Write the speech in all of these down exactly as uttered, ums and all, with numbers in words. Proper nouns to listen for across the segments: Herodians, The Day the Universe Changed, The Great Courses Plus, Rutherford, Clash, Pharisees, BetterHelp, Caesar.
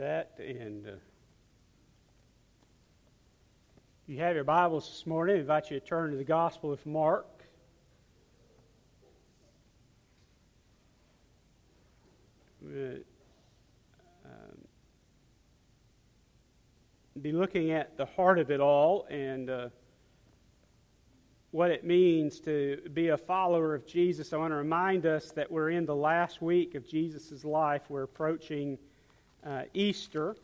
that. And uh, you have your Bibles this morning. I invite you to turn to the Gospel of Mark. We'll um, be looking at the heart of it all and uh, what it means to be a follower of Jesus. I want to remind us that we're in the last week of Jesus' life. We're approaching Uh, Easter.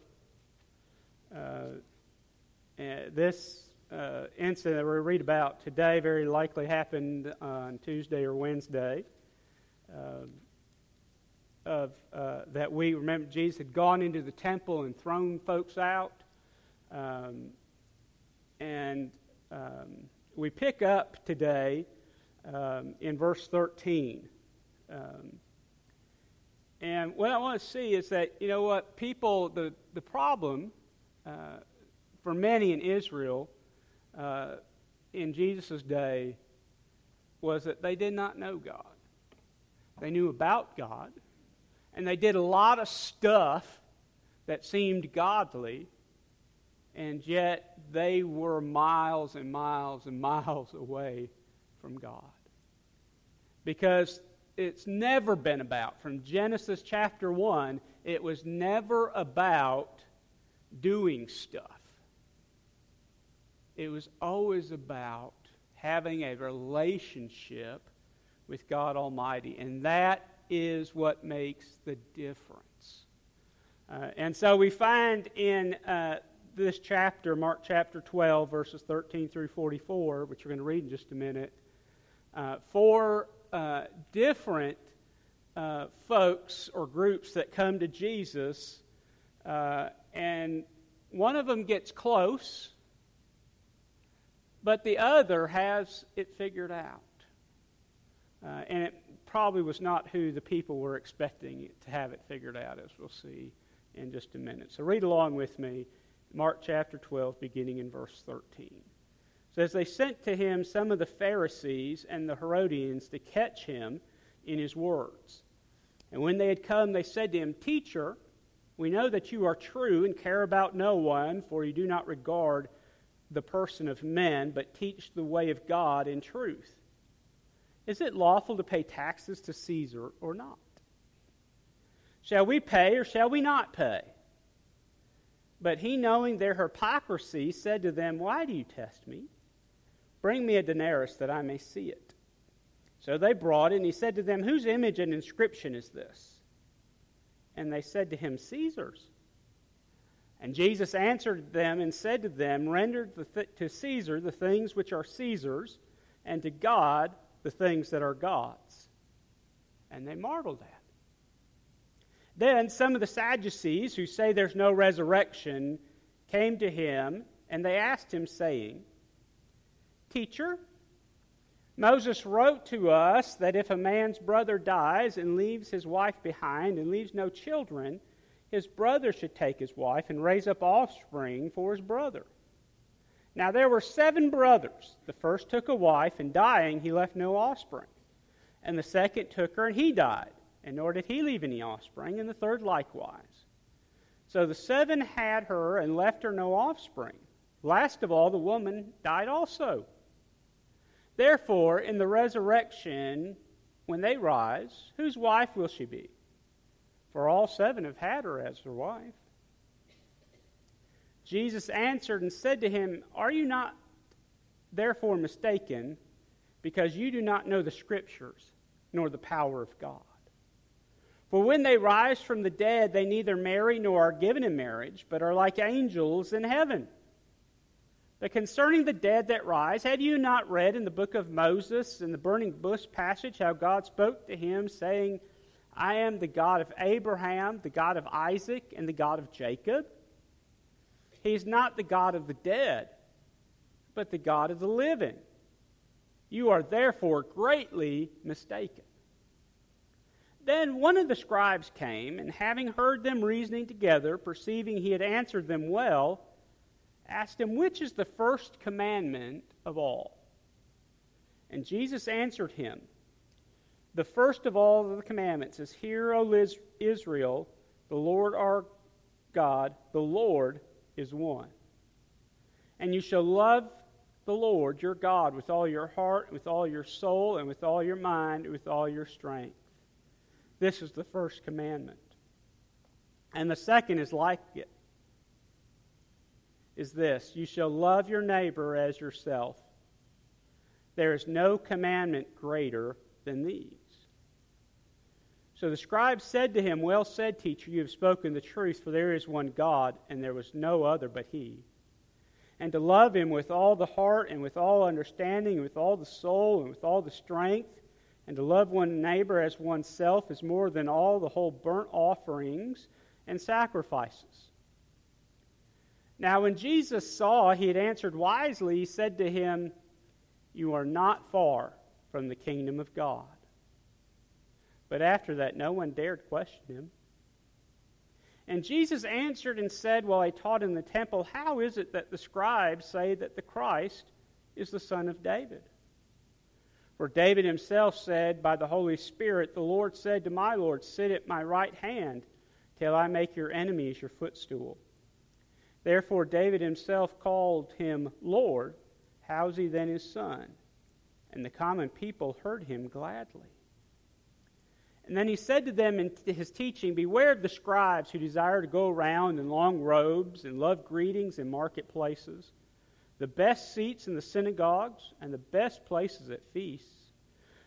Uh, this uh, incident that we read about today very likely happened on Tuesday or Wednesday. Uh, of uh, that we remember Jesus had gone into the temple and thrown folks out, um, and um, we pick up today um, in verse thirteen. Um, And what I want to see is that, you know what, people, the, the problem uh, for many in Israel uh, in Jesus' day was that they did not know God. They knew about God, and they did a lot of stuff that seemed godly, and yet they were miles and miles and miles away from God. Because it's never been about, from Genesis chapter one, it was never about doing stuff. It was always about having a relationship with God Almighty, and that is what makes the difference. Uh, and so we find in uh, this chapter, Mark chapter twelve, verses thirteen through forty-four, which we're going to read in just a minute, uh, four Uh, different uh, folks or groups that come to Jesus, uh, and one of them gets close, but the other has it figured out. Uh, and it probably was not who the people were expecting to have it figured out, as we'll see in just a minute. So read along with me, Mark chapter twelve, beginning in verse thirteen. So as they sent to him some of the Pharisees and the Herodians to catch him in his words. And when they had come, they said to him, "Teacher, we know that you are true and care about no one, for you do not regard the person of men, but teach the way of God in truth. Is it lawful to pay taxes to Caesar or not? Shall we pay or shall we not pay?" But he, knowing their hypocrisy, said to them, "Why do you test me? Bring me a denarius that I may see it." So they brought it, and he said to them, "Whose image and inscription is this?" And they said to him, "Caesar's." And Jesus answered them and said to them, "Render to Caesar the things which are Caesar's, and to God the things that are God's." And they marveled at it. Then some of the Sadducees, who say there's no resurrection, came to him, and they asked him, saying, "Teacher, Moses wrote to us that if a man's brother dies and leaves his wife behind and leaves no children, his brother should take his wife and raise up offspring for his brother. Now there were seven brothers. The first took a wife, and dying he left no offspring. And the second took her, and he died, and nor did he leave any offspring, and the third likewise. So the seven had her and left her no offspring. Last of all, the woman died also. Therefore, in the resurrection, when they rise, whose wife will she be? For all seven have had her as their wife." Jesus answered and said to him, "Are you not therefore mistaken, because you do not know the Scriptures, nor the power of God? For when they rise from the dead, they neither marry nor are given in marriage, but are like angels in heaven. But concerning the dead that rise, have you not read in the book of Moses, in the burning bush passage, how God spoke to him, saying, 'I am the God of Abraham, the God of Isaac, and the God of Jacob'? He is not the God of the dead, but the God of the living. You are therefore greatly mistaken." Then one of the scribes came, and having heard them reasoning together, perceiving he had answered them well, asked him, "Which is the first commandment of all?" And Jesus answered him, "The first of all of the commandments is, 'Hear, O Israel, the Lord our God, the Lord, is one. And you shall love the Lord your God with all your heart, with all your soul, and with all your mind, and with all your strength. This is the first commandment. And the second is like it, is this: you shall love your neighbor as yourself. There is no commandment greater than these. So the scribe said to him, "Well said, teacher, you have spoken the truth, for there is one God, and there was no other but he. And to love him with all the heart and with all understanding and with all the soul and with all the strength, and to love one neighbor as oneself is more than all the whole burnt offerings and sacrifices." Now when Jesus saw he had answered wisely, he said to him, "You are not far from the kingdom of God." But after that, no one dared question him. And Jesus answered and said, while he taught in the temple, "How is it that the scribes say that the Christ is the son of David? For David himself said, by the Holy Spirit, the Lord said to my Lord, sit at my right hand till I make your enemies your footstool. Therefore David himself called him Lord. How is he then his son?" And the common people heard him gladly. And then he said to them in his teaching, "Beware of the scribes who desire to go around in long robes and love greetings in marketplaces, the best seats in the synagogues and the best places at feasts,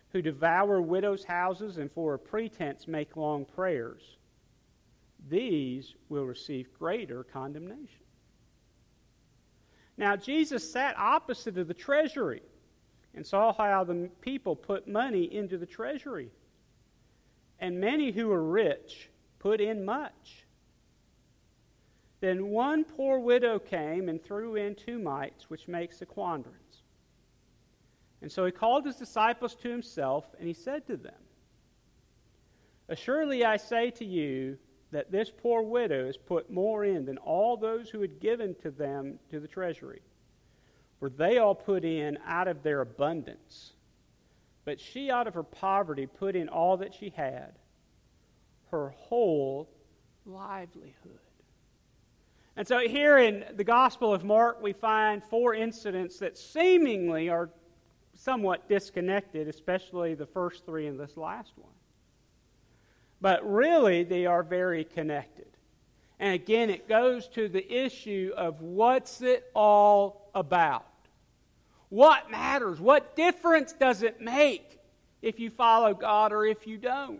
who devour widows' houses and for a pretense make long prayers. These will receive greater condemnation." Now Jesus sat opposite of the treasury and saw how the people put money into the treasury. And many who were rich put in much. Then one poor widow came and threw in two mites, which makes a quadrant. And so he called his disciples to himself, and he said to them, "Assuredly I say to you that this poor widow has put more in than all those who had given to them to the treasury. For they all put in out of their abundance. But she out of her poverty put in all that she had, her whole livelihood." And so here in the Gospel of Mark, we find four incidents that seemingly are somewhat disconnected, especially the first three and this last one. But really, they are very connected. And again, it goes to the issue of what's it all about? What matters? What difference does it make if you follow God or if you don't?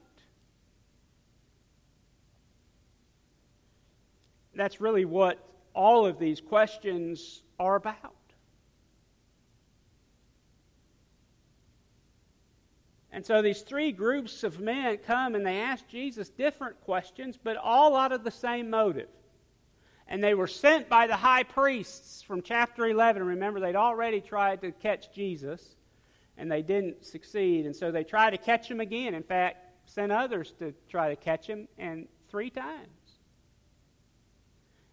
That's really what all of these questions are about. And so these three groups of men come and they ask Jesus different questions, but all out of the same motive. And they were sent by the high priests from chapter eleven. Remember, they'd already tried to catch Jesus, and they didn't succeed. And so they tried to catch him again. In fact, sent others to try to catch him, and three times.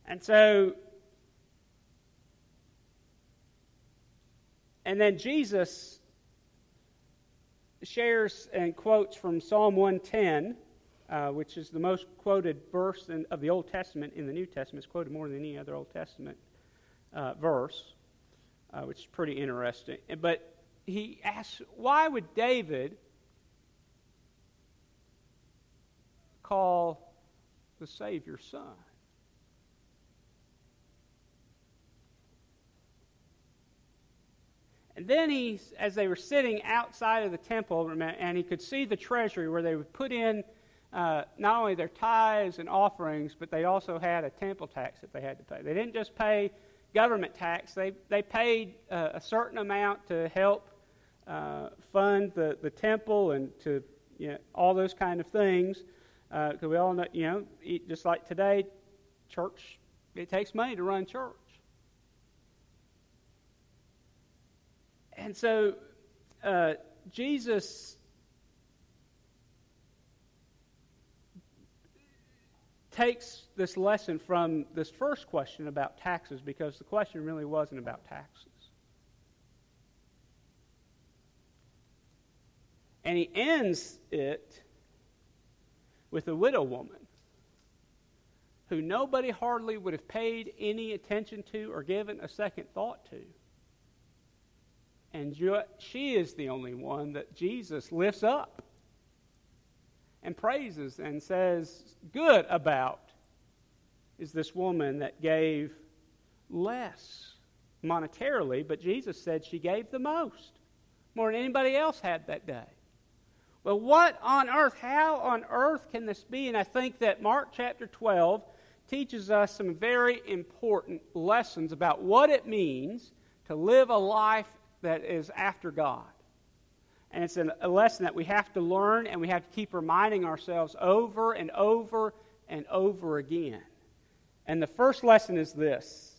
And so, and then Jesus shares and quotes from Psalm one ten, uh, which is the most quoted verse in, of the Old Testament in the New Testament. It's quoted more than any other Old Testament uh, verse, uh, which is pretty interesting. But he asks, why would David call the Savior son? And then he, as they were sitting outside of the temple, and he could see the treasury where they would put in uh, not only their tithes and offerings, but they also had a temple tax that they had to pay. They didn't just pay government tax. They they paid uh, a certain amount to help uh, fund the, the temple and to, you know, all those kind of things. Because uh, we all know, you know, just like today, church, it takes money to run church. And so uh, Jesus takes this lesson from this first question about taxes, because the question really wasn't about taxes. And he ends it with a widow woman who nobody hardly would have paid any attention to or given a second thought to. And she is the only one that Jesus lifts up and praises and says good about, is this woman that gave less monetarily, but Jesus said she gave the most, more than anybody else had that day. Well, what on earth, how on earth can this be? And I think that Mark chapter twelve teaches us some very important lessons about what it means to live a life that is after God. And it's a lesson that we have to learn, and we have to keep reminding ourselves over and over and over again. And the first lesson is this.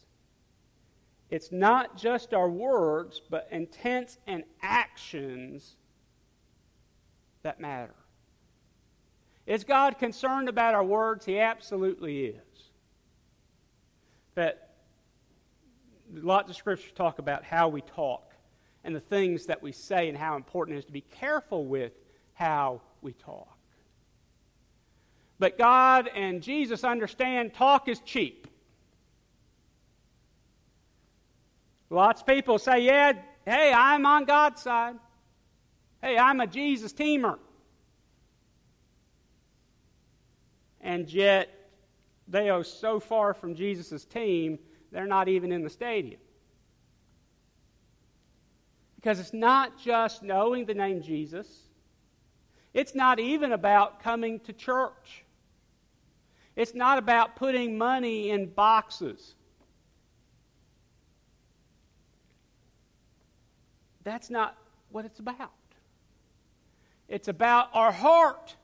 It's not just our words, but intents and actions that matter. Is God concerned about our words? He absolutely is. But lots of scriptures talk about how we talk and the things that we say and how important it is to be careful with how we talk. But God and Jesus understand talk is cheap. Lots of people say, yeah, hey, I'm on God's side. Hey, I'm a Jesus teamer. And yet, they are so far from Jesus' team, they're not even in the stadium. Because it's not just knowing the name Jesus. It's not even about coming to church. It's not about putting money in boxes. That's not what it's about. It's about our heart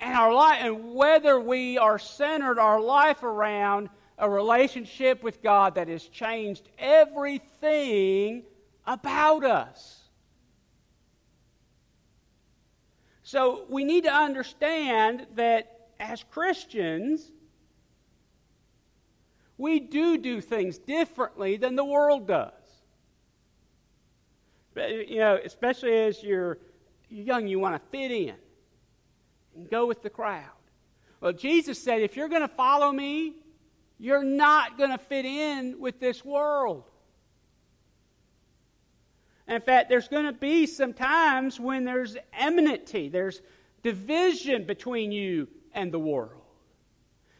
and our life, and whether we are centered our life around a relationship with God that has changed everything about us. So we need to understand that as Christians, we do do things differently than the world does. You know, especially as you're young, you want to fit in and go with the crowd. Well, Jesus said, if you're going to follow me, you're not going to fit in with this world. And in fact, there's going to be some times when there's enmity, there's division between you and the world.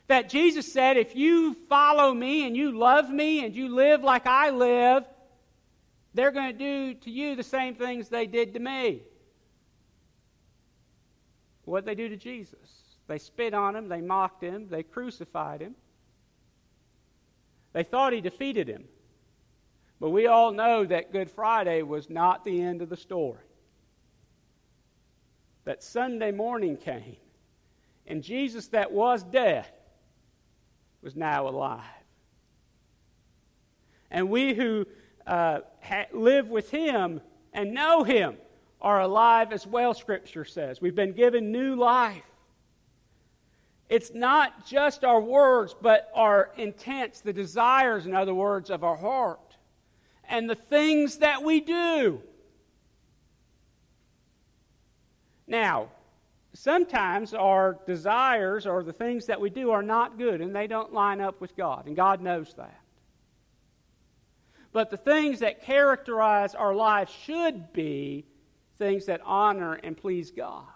In fact, Jesus said, if you follow me and you love me and you live like I live, they're going to do to you the same things they did to me. What did they do to Jesus? They spit on him, they mocked him, they crucified him. They thought he defeated him. But we all know that Good Friday was not the end of the story. That Sunday morning came, and Jesus that was dead was now alive. And we who Uh, ha- live with him and know him are alive as well, Scripture says. We've been given new life. It's not just our words, but our intents, the desires, in other words, of our heart, and the things that we do. Now, sometimes our desires or the things that we do are not good, and they don't line up with God, and God knows that. But the things that characterize our life should be things that honor and please God.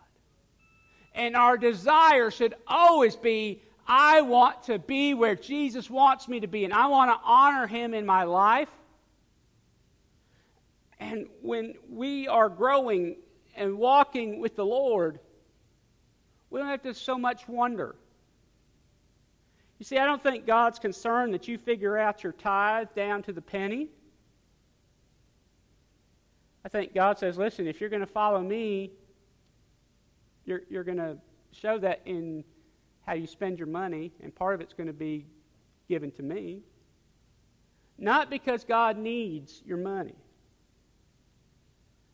And our desire should always be, I want to be where Jesus wants me to be, and I want to honor him in my life. And when we are growing and walking with the Lord, we don't have to so much wonder. You see, I don't think God's concerned that you figure out your tithe down to the penny. I think God says, listen, if you're going to follow me, you're, you're going to show that in how you spend your money, and part of it's going to be given to me. Not because God needs your money,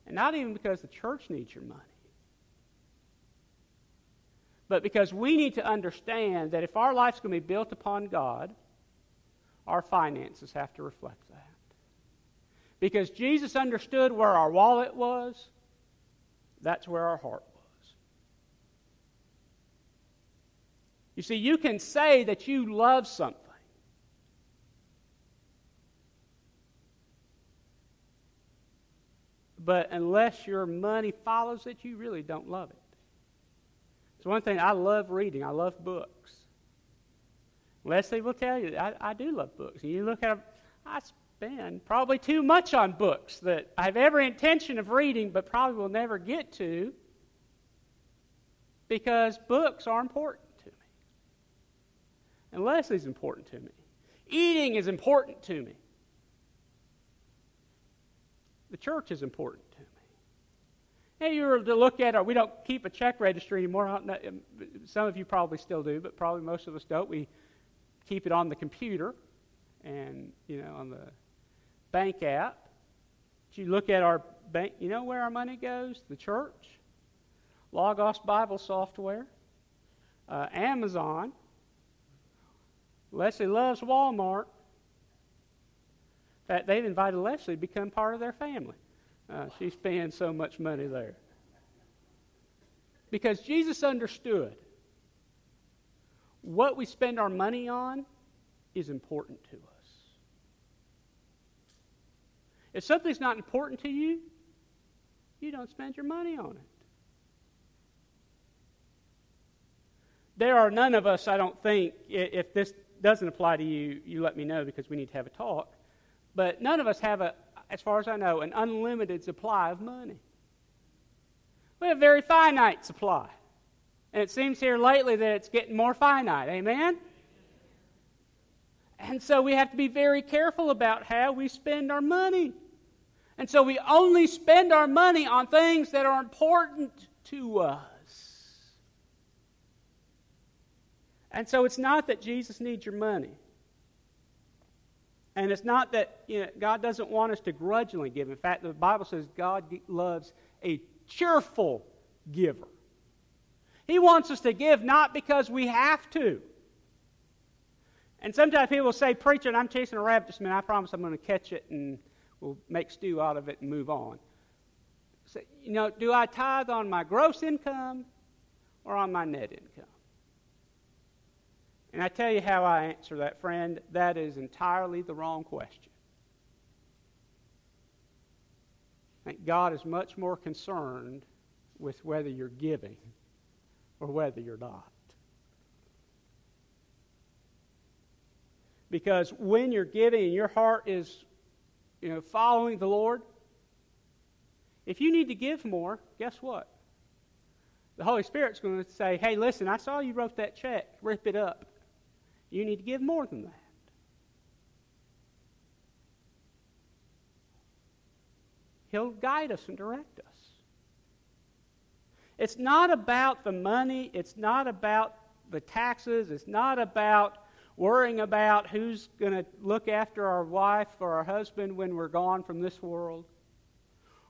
and not even because the church needs your money, but because we need to understand that if our life's going to be built upon God, our finances have to reflect that. Because Jesus understood where our wallet was, that's where our heart was. You see, you can say that you love something. But unless your money follows it, you really don't love it. It's one thing, I love reading. I love books. Leslie will tell you, I, I do love books. And you look at, I spend probably too much on books that I have every intention of reading, but probably will never get to, because books are important to me. And Leslie's important to me. Eating is important to me. The church is important to me. Hey, you were to look at it, we don't keep a check registry anymore. Some of you probably still do, but probably most of us don't. We keep it on the computer and, you know, on the bank app. But you look at our bank, you know where our money goes? The church, Logos Bible software, uh, Amazon. Leslie loves Walmart. In fact, they've invited Leslie to become part of their family. Uh, she spends so much money there. Because Jesus understood what we spend our money on is important to us. If something's not important to you, you don't spend your money on it. There are none of us, I don't think, if this doesn't apply to you, you let me know, because we need to have a talk. But none of us have, a, as far as I know, an unlimited supply of money. We have a very finite supply. And it seems here lately that it's getting more finite. Amen? And so we have to be very careful about how we spend our money. And so we only spend our money on things that are important to us. And so it's not that Jesus needs your money. And it's not that, you know, God doesn't want us to grudgingly give. In fact, the Bible says God loves a cheerful giver. He wants us to give not because we have to. And sometimes people will say, "Preacher, and I'm chasing a rabbit this minute. I promise I'm going to catch it and we'll make stew out of it and move on." So, you know, do I tithe on my gross income or on my net income? And I tell you how I answer that, friend. That is entirely the wrong question. I think God is much more concerned with whether you're giving or whether you're not. Because when you're giving and your heart is, you know, following the Lord, if you need to give more, guess what? The Holy Spirit's going to say, "Hey, listen, I saw you wrote that check. Rip it up. You need to give more than that." He'll guide us and direct us. It's not about the money. It's not about the taxes. It's not about worrying about who's going to look after our wife or our husband when we're gone from this world,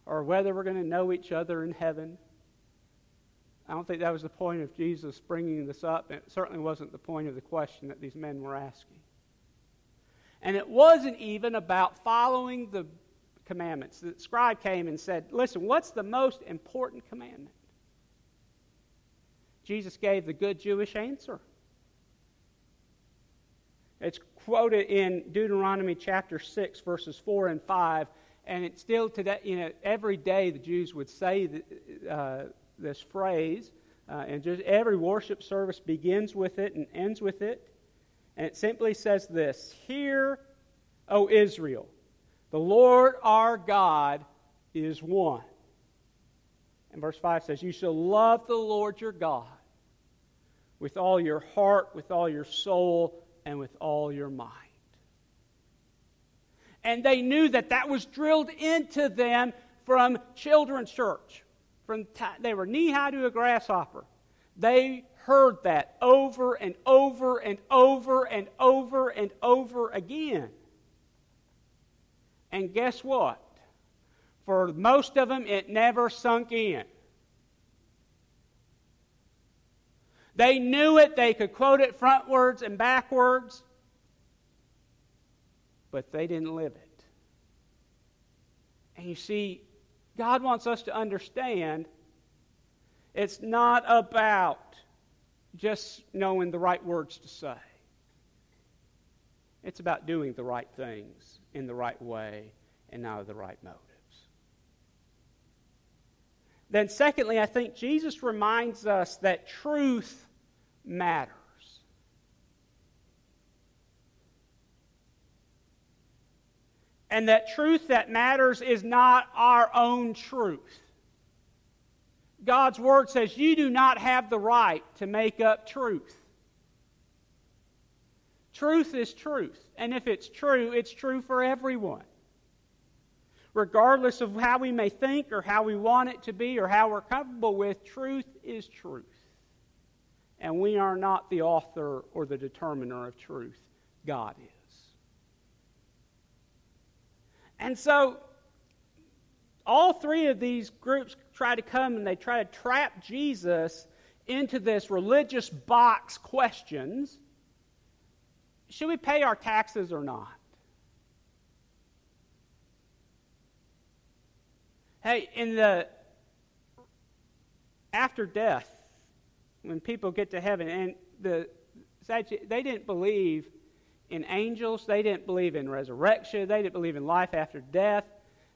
or whether we're going to know each other in heaven. I don't think that was the point of Jesus bringing this up, and it certainly wasn't the point of the question that these men were asking. And it wasn't even about following the commandments. The scribe came and said, "Listen, what's the most important commandment?" Jesus gave the good Jewish answer. It's quoted in Deuteronomy chapter six, verses four and five, and it's still today, you know, every day the Jews would say that, uh, this phrase, uh, and just every worship service begins with it and ends with it, and it simply says this: "Hear, O Israel, the Lord our God is one." And verse five says, "You shall love the Lord your God with all your heart, with all your soul, and with all your mind." And they knew that that was drilled into them from children's church. From t- they were knee-high to a grasshopper. They heard that over and over and over and over and over again. And guess what? For most of them, it never sunk in. They knew it. They could quote it frontwards and backwards. But they didn't live it. And you see, God wants us to understand it's not about just knowing the right words to say. It's about doing the right things in the right way and out of the right motives. Then secondly, I think Jesus reminds us that truth matters. And that truth that matters is not our own truth. God's Word says you do not have the right to make up truth. Truth is truth, and if it's true, it's true for everyone. Regardless of how we may think or how we want it to be or how we're comfortable with, truth is truth. And we are not the author or the determiner of truth. God is. And so, all three of these groups try to come and they try to trap Jesus into this religious box questions. Should we pay our taxes or not? Hey, in the after death, when people get to heaven, and the they didn't believe in angels, they didn't believe in resurrection, they didn't believe in life after death.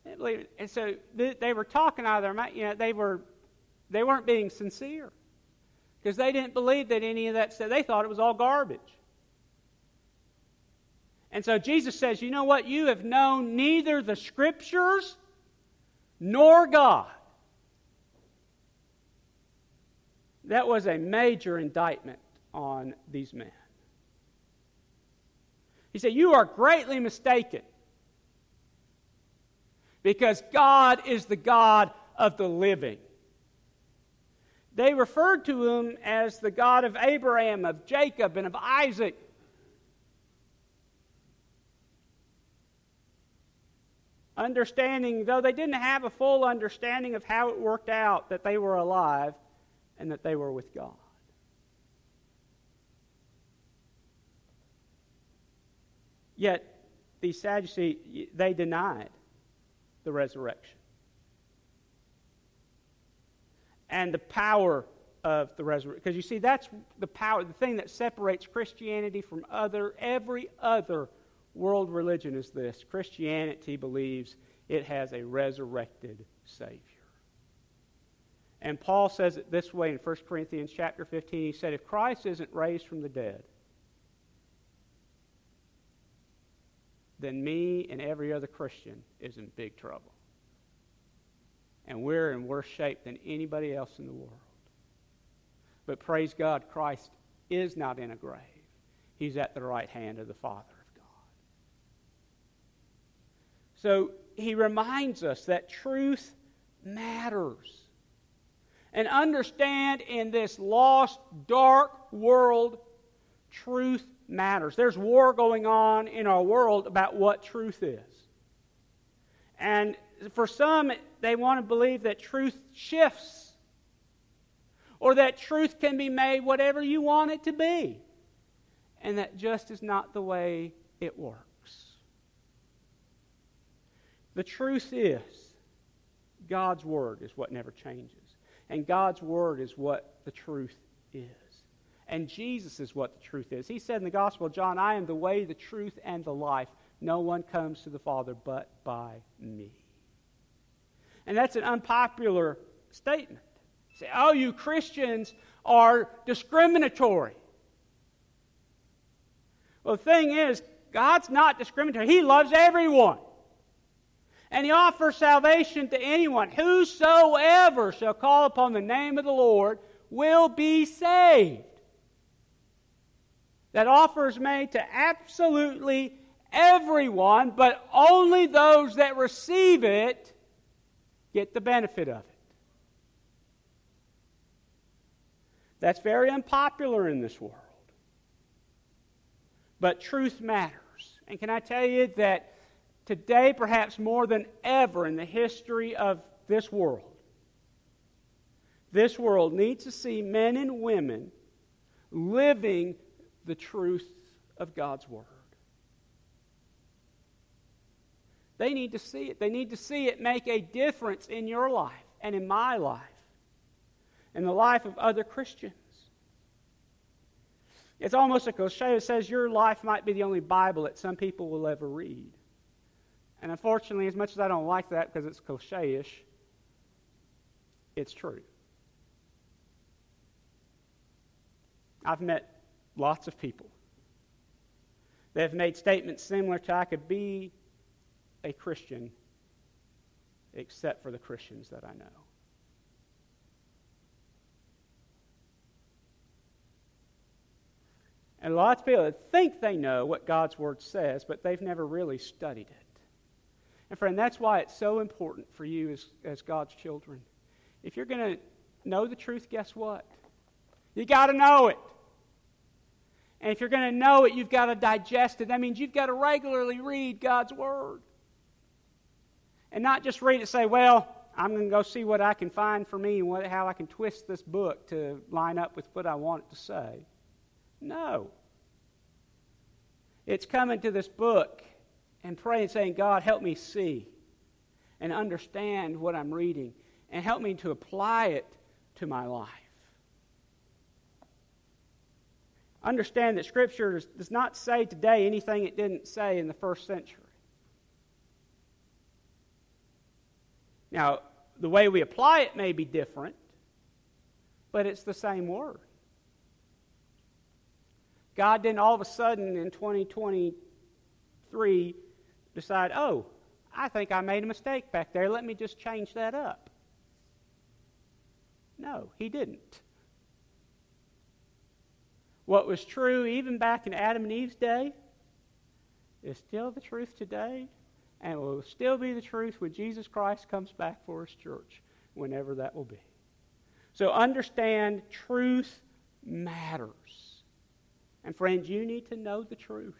And so they were talking out of their mind. You know, they were they weren't being sincere because they didn't believe that any of that stuff. They thought it was all garbage. And so Jesus says, you know what? You have known neither the Scriptures nor God. That was a major indictment on these men. He said, you are greatly mistaken. Because God is the God of the living. They referred to him as the God of Abraham, of Jacob, and of Isaac. Understanding, though they didn't have a full understanding of how it worked out, that they were alive and that they were with God. Yet, the Sadducees, they denied the resurrection and the power of the resurrection, because you see that's the power, the thing that separates Christianity from other every other world religion is this: Christianity believes it has a resurrected Savior. And Paul says it this way in First Corinthians chapter fifteen. He said, if Christ isn't raised from the dead, then me and every other Christian is in big trouble. And we're in worse shape than anybody else in the world. But praise God, Christ is not in a grave. He's at the right hand of the Father of God. So he reminds us that truth matters. And understand, in this lost, dark world, truth matters. There's war going on in our world about what truth is. And for some, they want to believe that truth shifts, or that truth can be made whatever you want it to be. And that just is not the way it works. The truth is, God's Word is what never changes. And God's Word is what the truth is. And Jesus is what the truth is. He said in the Gospel of John, I am the way, the truth, and the life. No one comes to the Father but by me. And that's an unpopular statement. You say, oh, you Christians are discriminatory. Well, the thing is, God's not discriminatory. He loves everyone. And He offers salvation to anyone. Whosoever shall call upon the name of the Lord will be saved. That offer is made to absolutely everyone, but only those that receive it get the benefit of it. That's very unpopular in this world. But truth matters. And can I tell you that today, perhaps more than ever in the history of this world, this world needs to see men and women living the truth of God's Word. They need to see it. They need to see it make a difference in your life and in my life and the life of other Christians. It's almost like O'Shea says your life might be the only Bible that some people will ever read. And unfortunately, as much as I don't like that because it's cliche-ish, it's true. I've met lots of people that have made statements similar to, I could be a Christian except for the Christians that I know. And lots of people that think they know what God's Word says, but they've never really studied it. And friend, that's why it's so important for you as, as God's children. If you're going to know the truth, guess what? You got to know it. And if you're going to know it, you've got to digest it. That means you've got to regularly read God's Word. And not just read it and say, well, I'm going to go see what I can find for me and what, how I can twist this book to line up with what I want it to say. No. It's coming to this book and praying, saying, God, help me see and understand what I'm reading and help me to apply it to my life. Understand that Scripture does not say today anything it didn't say in the first century. Now, the way we apply it may be different, but it's the same word. God didn't all of a sudden in twenty twenty-three decide, oh, I think I made a mistake back there. Let me just change that up. No, he didn't. What was true even back in Adam and Eve's day is still the truth today, and will still be the truth when Jesus Christ comes back for his church, whenever that will be. So understand, truth matters. And friends, you need to know the truth.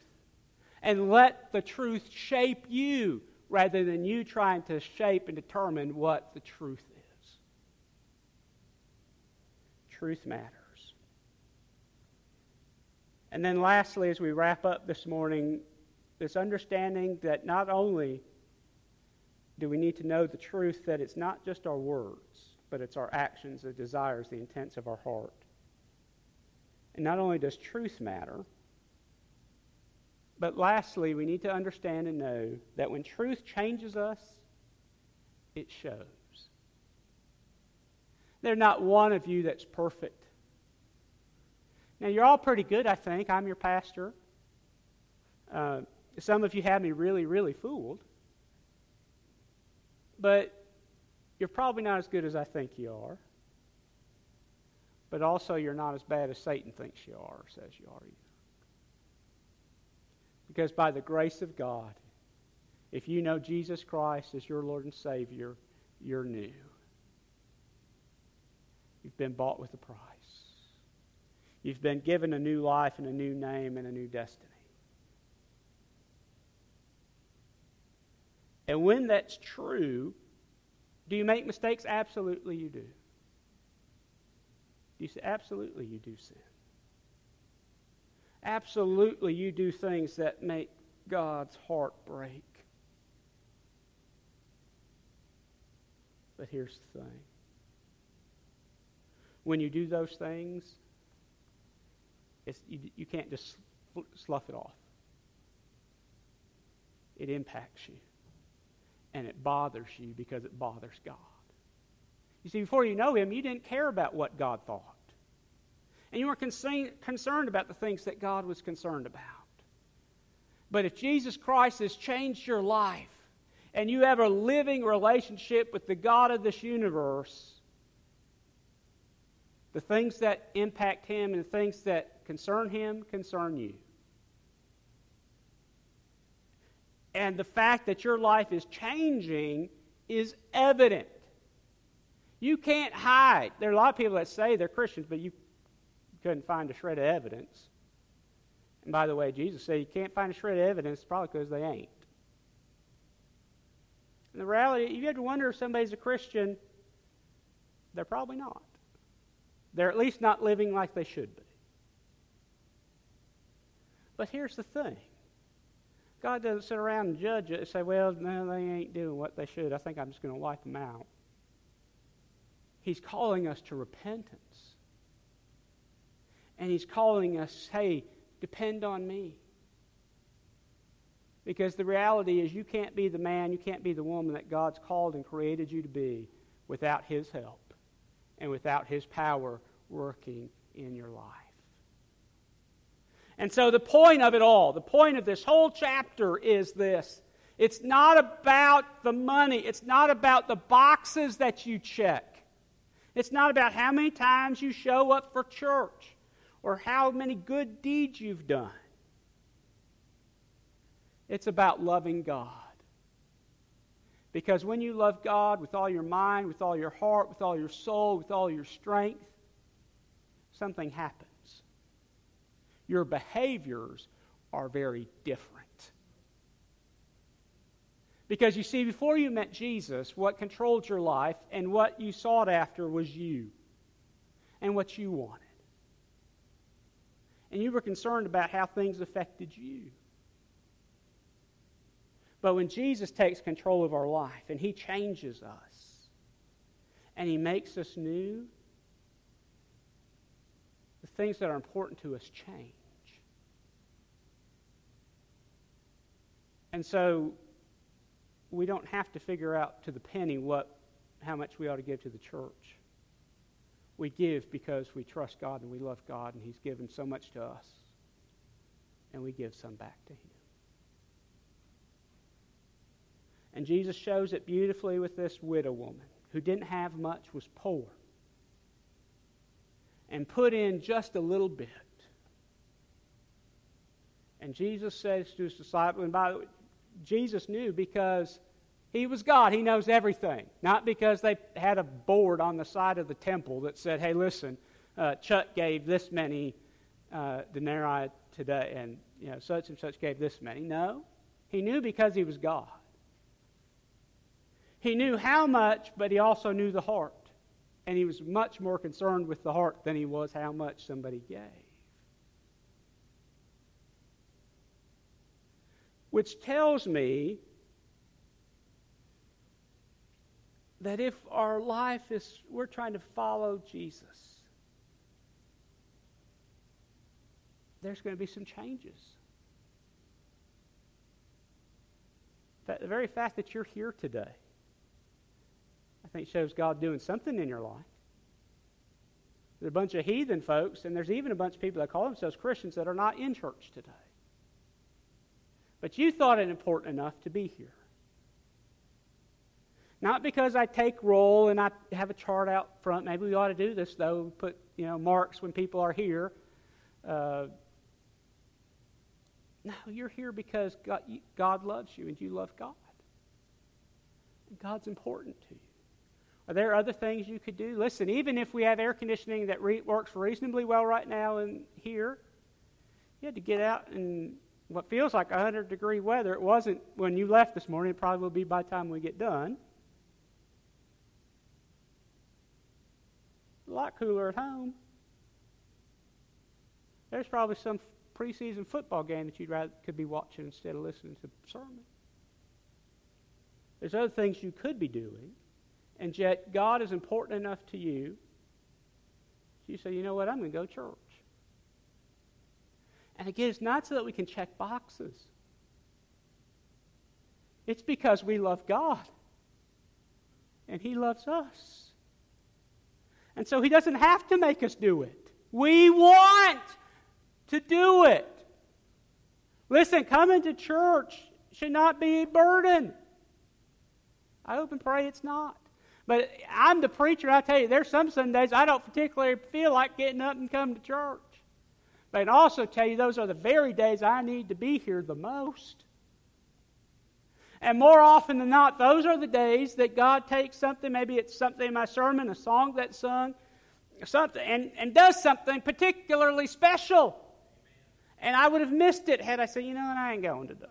And let the truth shape you rather than you trying to shape and determine what the truth is. Truth matters. And then lastly, as we wrap up this morning, this understanding that not only do we need to know the truth, that it's not just our words, but it's our actions, the desires, the intents of our heart. And not only does truth matter, but lastly, we need to understand and know that when truth changes us, it shows. There's not one of you that's perfect. Now, you're all pretty good, I think. I'm your pastor. Uh, some of you have me really, really fooled. But you're probably not as good as I think you are. But also you're not as bad as Satan thinks you are or says you are either. Because by the grace of God, if you know Jesus Christ as your Lord and Savior, you're new. You've been bought with a price. You've been given a new life and a new name and a new destiny. And when that's true, do you make mistakes? Absolutely you do. Do you say, absolutely you do sin. Absolutely you do things that make God's heart break. But here's the thing. When you do those things, it's, you, you can't just slough it off. It impacts you. And it bothers you because it bothers God. You see, before you know him, you didn't care about what God thought. And you weren't concern, concerned about the things that God was concerned about. But if Jesus Christ has changed your life, and you have a living relationship with the God of this universe, the things that impact him and the things that concern him concern you. And the fact that your life is changing is evident. You can't hide. There are a lot of people that say they're Christians, but you couldn't find a shred of evidence. And by the way, Jesus said you can't find a shred of evidence probably because they ain't. And the reality, if you have to wonder if somebody's a Christian, they're probably not. They're at least not living like they should be. But here's the thing. God doesn't sit around and judge it and say, well, no, they ain't doing what they should. I think I'm just going to wipe them out. He's calling us to repentance. And he's calling us, hey, depend on me. Because the reality is you can't be the man, you can't be the woman that God's called and created you to be without his help and without his power working in your life. And so the point of it all, the point of this whole chapter is this. It's not about the money. It's not about the boxes that you check. It's not about how many times you show up for church or how many good deeds you've done. It's about loving God. Because when you love God with all your mind, with all your heart, with all your soul, with all your strength, something happens. Your behaviors are very different. Because you see, before you met Jesus, what controlled your life and what you sought after was you and what you wanted. And you were concerned about how things affected you. But when Jesus takes control of our life and he changes us and he makes us new, the things that are important to us change. And so we don't have to figure out to the penny what, how much we ought to give to the church. We give because we trust God and we love God, and he's given so much to us, and we give some back to him. And Jesus shows it beautifully with this widow woman who didn't have much, was poor, and put in just a little bit. And Jesus says to his disciples, and by the way, Jesus knew because he was God. He knows everything. Not because they had a board on the side of the temple that said, hey, listen, uh, Chuck gave this many uh, denarii today, and you know such and such gave this many. No. He knew because he was God. He knew how much, but he also knew the heart. And he was much more concerned with the heart than he was how much somebody gave. Which tells me that if our life is, we're trying to follow Jesus, there's going to be some changes. The very fact that you're here today, I think, shows God doing something in your life. There's a bunch of heathen folks, and there's even a bunch of people that call themselves Christians that are not in church today. But you thought it important enough to be here. Not because I take roll and I have a chart out front. Maybe we ought to do this, though. Put, you know, marks when people are here. Uh, no, you're here because God, God loves you and you love God. And God's important to you. Are there other things you could do? Listen, even if we have air conditioning that re- works reasonably well right now in here, you had to get out and what feels like one hundred degree weather, it wasn't when you left this morning. It probably will be by the time we get done. A lot cooler at home. There's probably some preseason football game that you'd rather could be watching instead of listening to a sermon. There's other things you could be doing, and yet God is important enough to you. You say, you know what, I'm going to go to church. And again, it's not so that we can check boxes. It's because we love God. And he loves us. And so he doesn't have to make us do it. We want to do it. Listen, coming to church should not be a burden. I hope and pray it's not. But I'm the preacher, I tell you, there's some Sundays I don't particularly feel like getting up and coming to church. But I can also tell you those are the very days I need to be here the most. And more often than not, those are the days that God takes something, maybe it's something in my sermon, a song that's sung, something, and, and does something particularly special. And I would have missed it had I said, you know what, I ain't going today.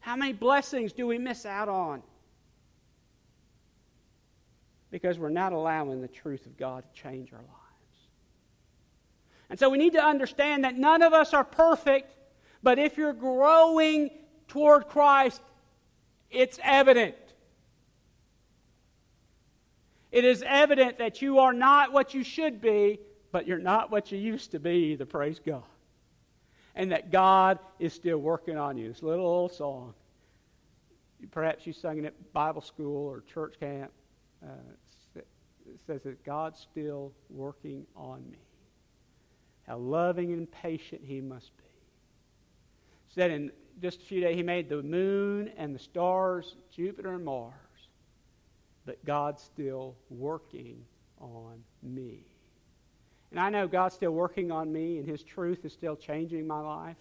How many blessings do we miss out on? Because we're not allowing the truth of God to change our lives. And so we need to understand that none of us are perfect, but if you're growing toward Christ, it's evident. It is evident that you are not what you should be, but you're not what you used to be either, praise God. And that God is still working on you. This little old song. Perhaps you sung it at Bible school or church camp. Uh, it says that God's still working on me. How loving and patient he must be. It said in just a few days he made the moon and the stars, Jupiter and Mars. But God's still working on me. And I know God's still working on me, and his truth is still changing my life.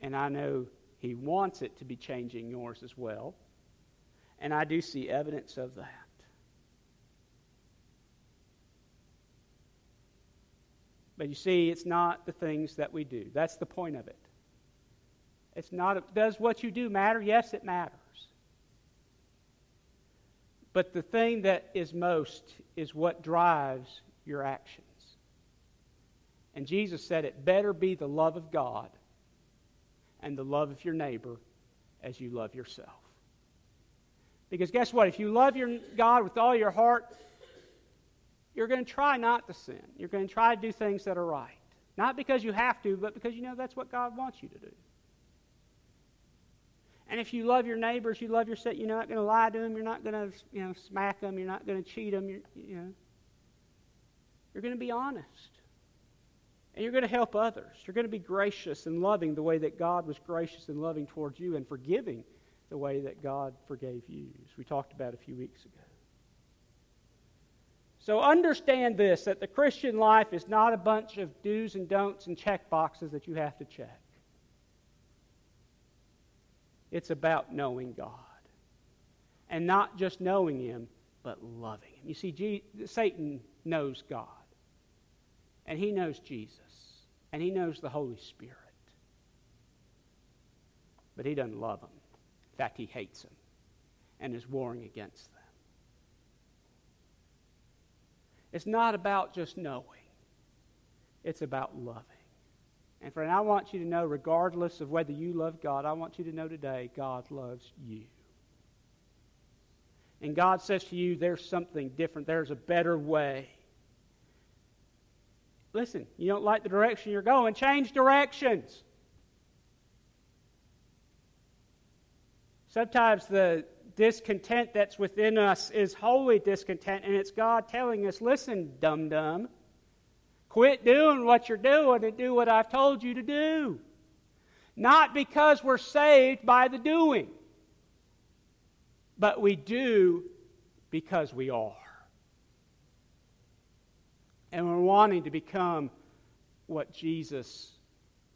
And I know he wants it to be changing yours as well. And I do see evidence of that. But you see, it's not the things that we do. That's the point of it. It's not, a, does what you do matter? Yes, it matters. But the thing that is most is what drives your actions. And Jesus said it better be the love of God and the love of your neighbor as you love yourself. Because guess what? If you love your God with all your heart, you're going to try not to sin. You're going to try to do things that are right. Not because you have to, but because you know that's what God wants you to do. And if you love your neighbors, you love yourself, you're not going to lie to them, you're not going to, you know, smack them, you're not going to cheat them, you're, you know. You're going to be honest. And you're going to help others. You're going to be gracious and loving the way that God was gracious and loving towards you, and forgiving the way that God forgave you, as we talked about a few weeks ago. So understand this, that the Christian life is not a bunch of do's and don'ts and check boxes that you have to check. It's about knowing God. And not just knowing him, but loving him. You see, Jesus, Satan knows God. And he knows Jesus. And he knows the Holy Spirit. But he doesn't love them. In fact, he hates them and is warring against them. It's not about just knowing. It's about loving. And friend, I want you to know, regardless of whether you love God, I want you to know today, God loves you. And God says to you, there's something different. There's a better way. Listen, you don't like the direction you're going, change directions. Sometimes the discontent that's within us is holy discontent, and it's God telling us, listen, dum-dum, quit doing what you're doing and do what I've told you to do. Not because we're saved by the doing, but we do because we are. And we're wanting to become what Jesus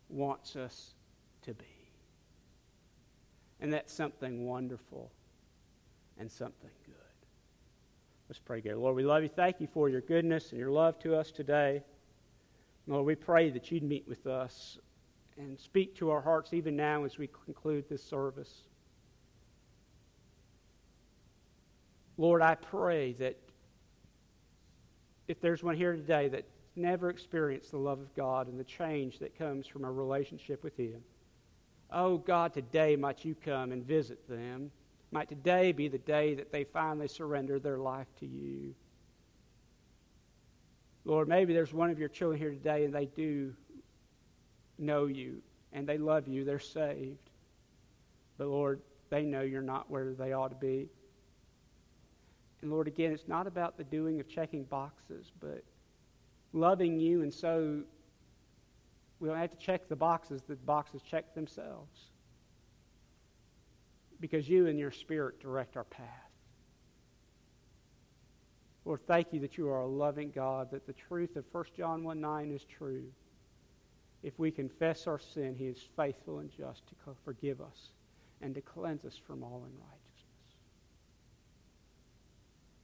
wants us to be. And that's something wonderful and something good. Let's pray together. Lord, we love you. Thank you for your goodness and your love to us today. Lord, we pray that you'd meet with us and speak to our hearts even now as we conclude this service. Lord, I pray that if there's one here today that never experienced the love of God and the change that comes from a relationship with him, oh God, today might you come and visit them. Might today be the day that they finally surrender their life to you. Lord, maybe there's one of your children here today and they do know you and they love you. They're saved. But Lord, they know you're not where they ought to be. And Lord, again, it's not about the doing of checking boxes, but loving you, and so we don't have to check the boxes. The boxes check themselves. Because you and your Spirit direct our path. Lord, thank you that you are a loving God, that the truth of First John one nine is true. If we confess our sin, he is faithful and just to forgive us and to cleanse us from all unrighteousness.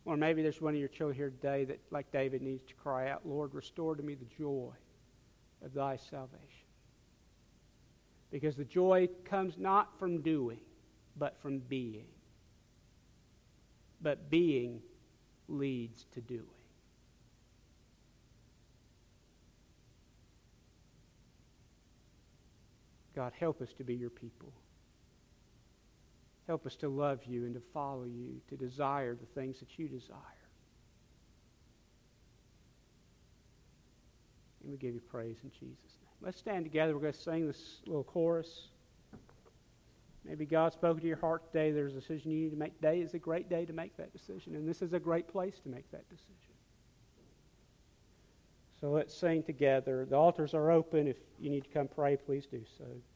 Or maybe there's one of your children here today that, like David, needs to cry out, Lord, restore to me the joy of thy salvation. Because the joy comes not from doing, but from being. But being leads to doing. God, help us to be your people. Help us to love you and to follow you, to desire the things that you desire. And we give you praise in Jesus' name. Let's stand together. We're going to sing this little chorus. Maybe God's spoken to your heart today. There's a decision you need to make. Today is a great day to make that decision. And this is a great place to make that decision. So let's sing together. The altars are open. If you need to come pray, please do so.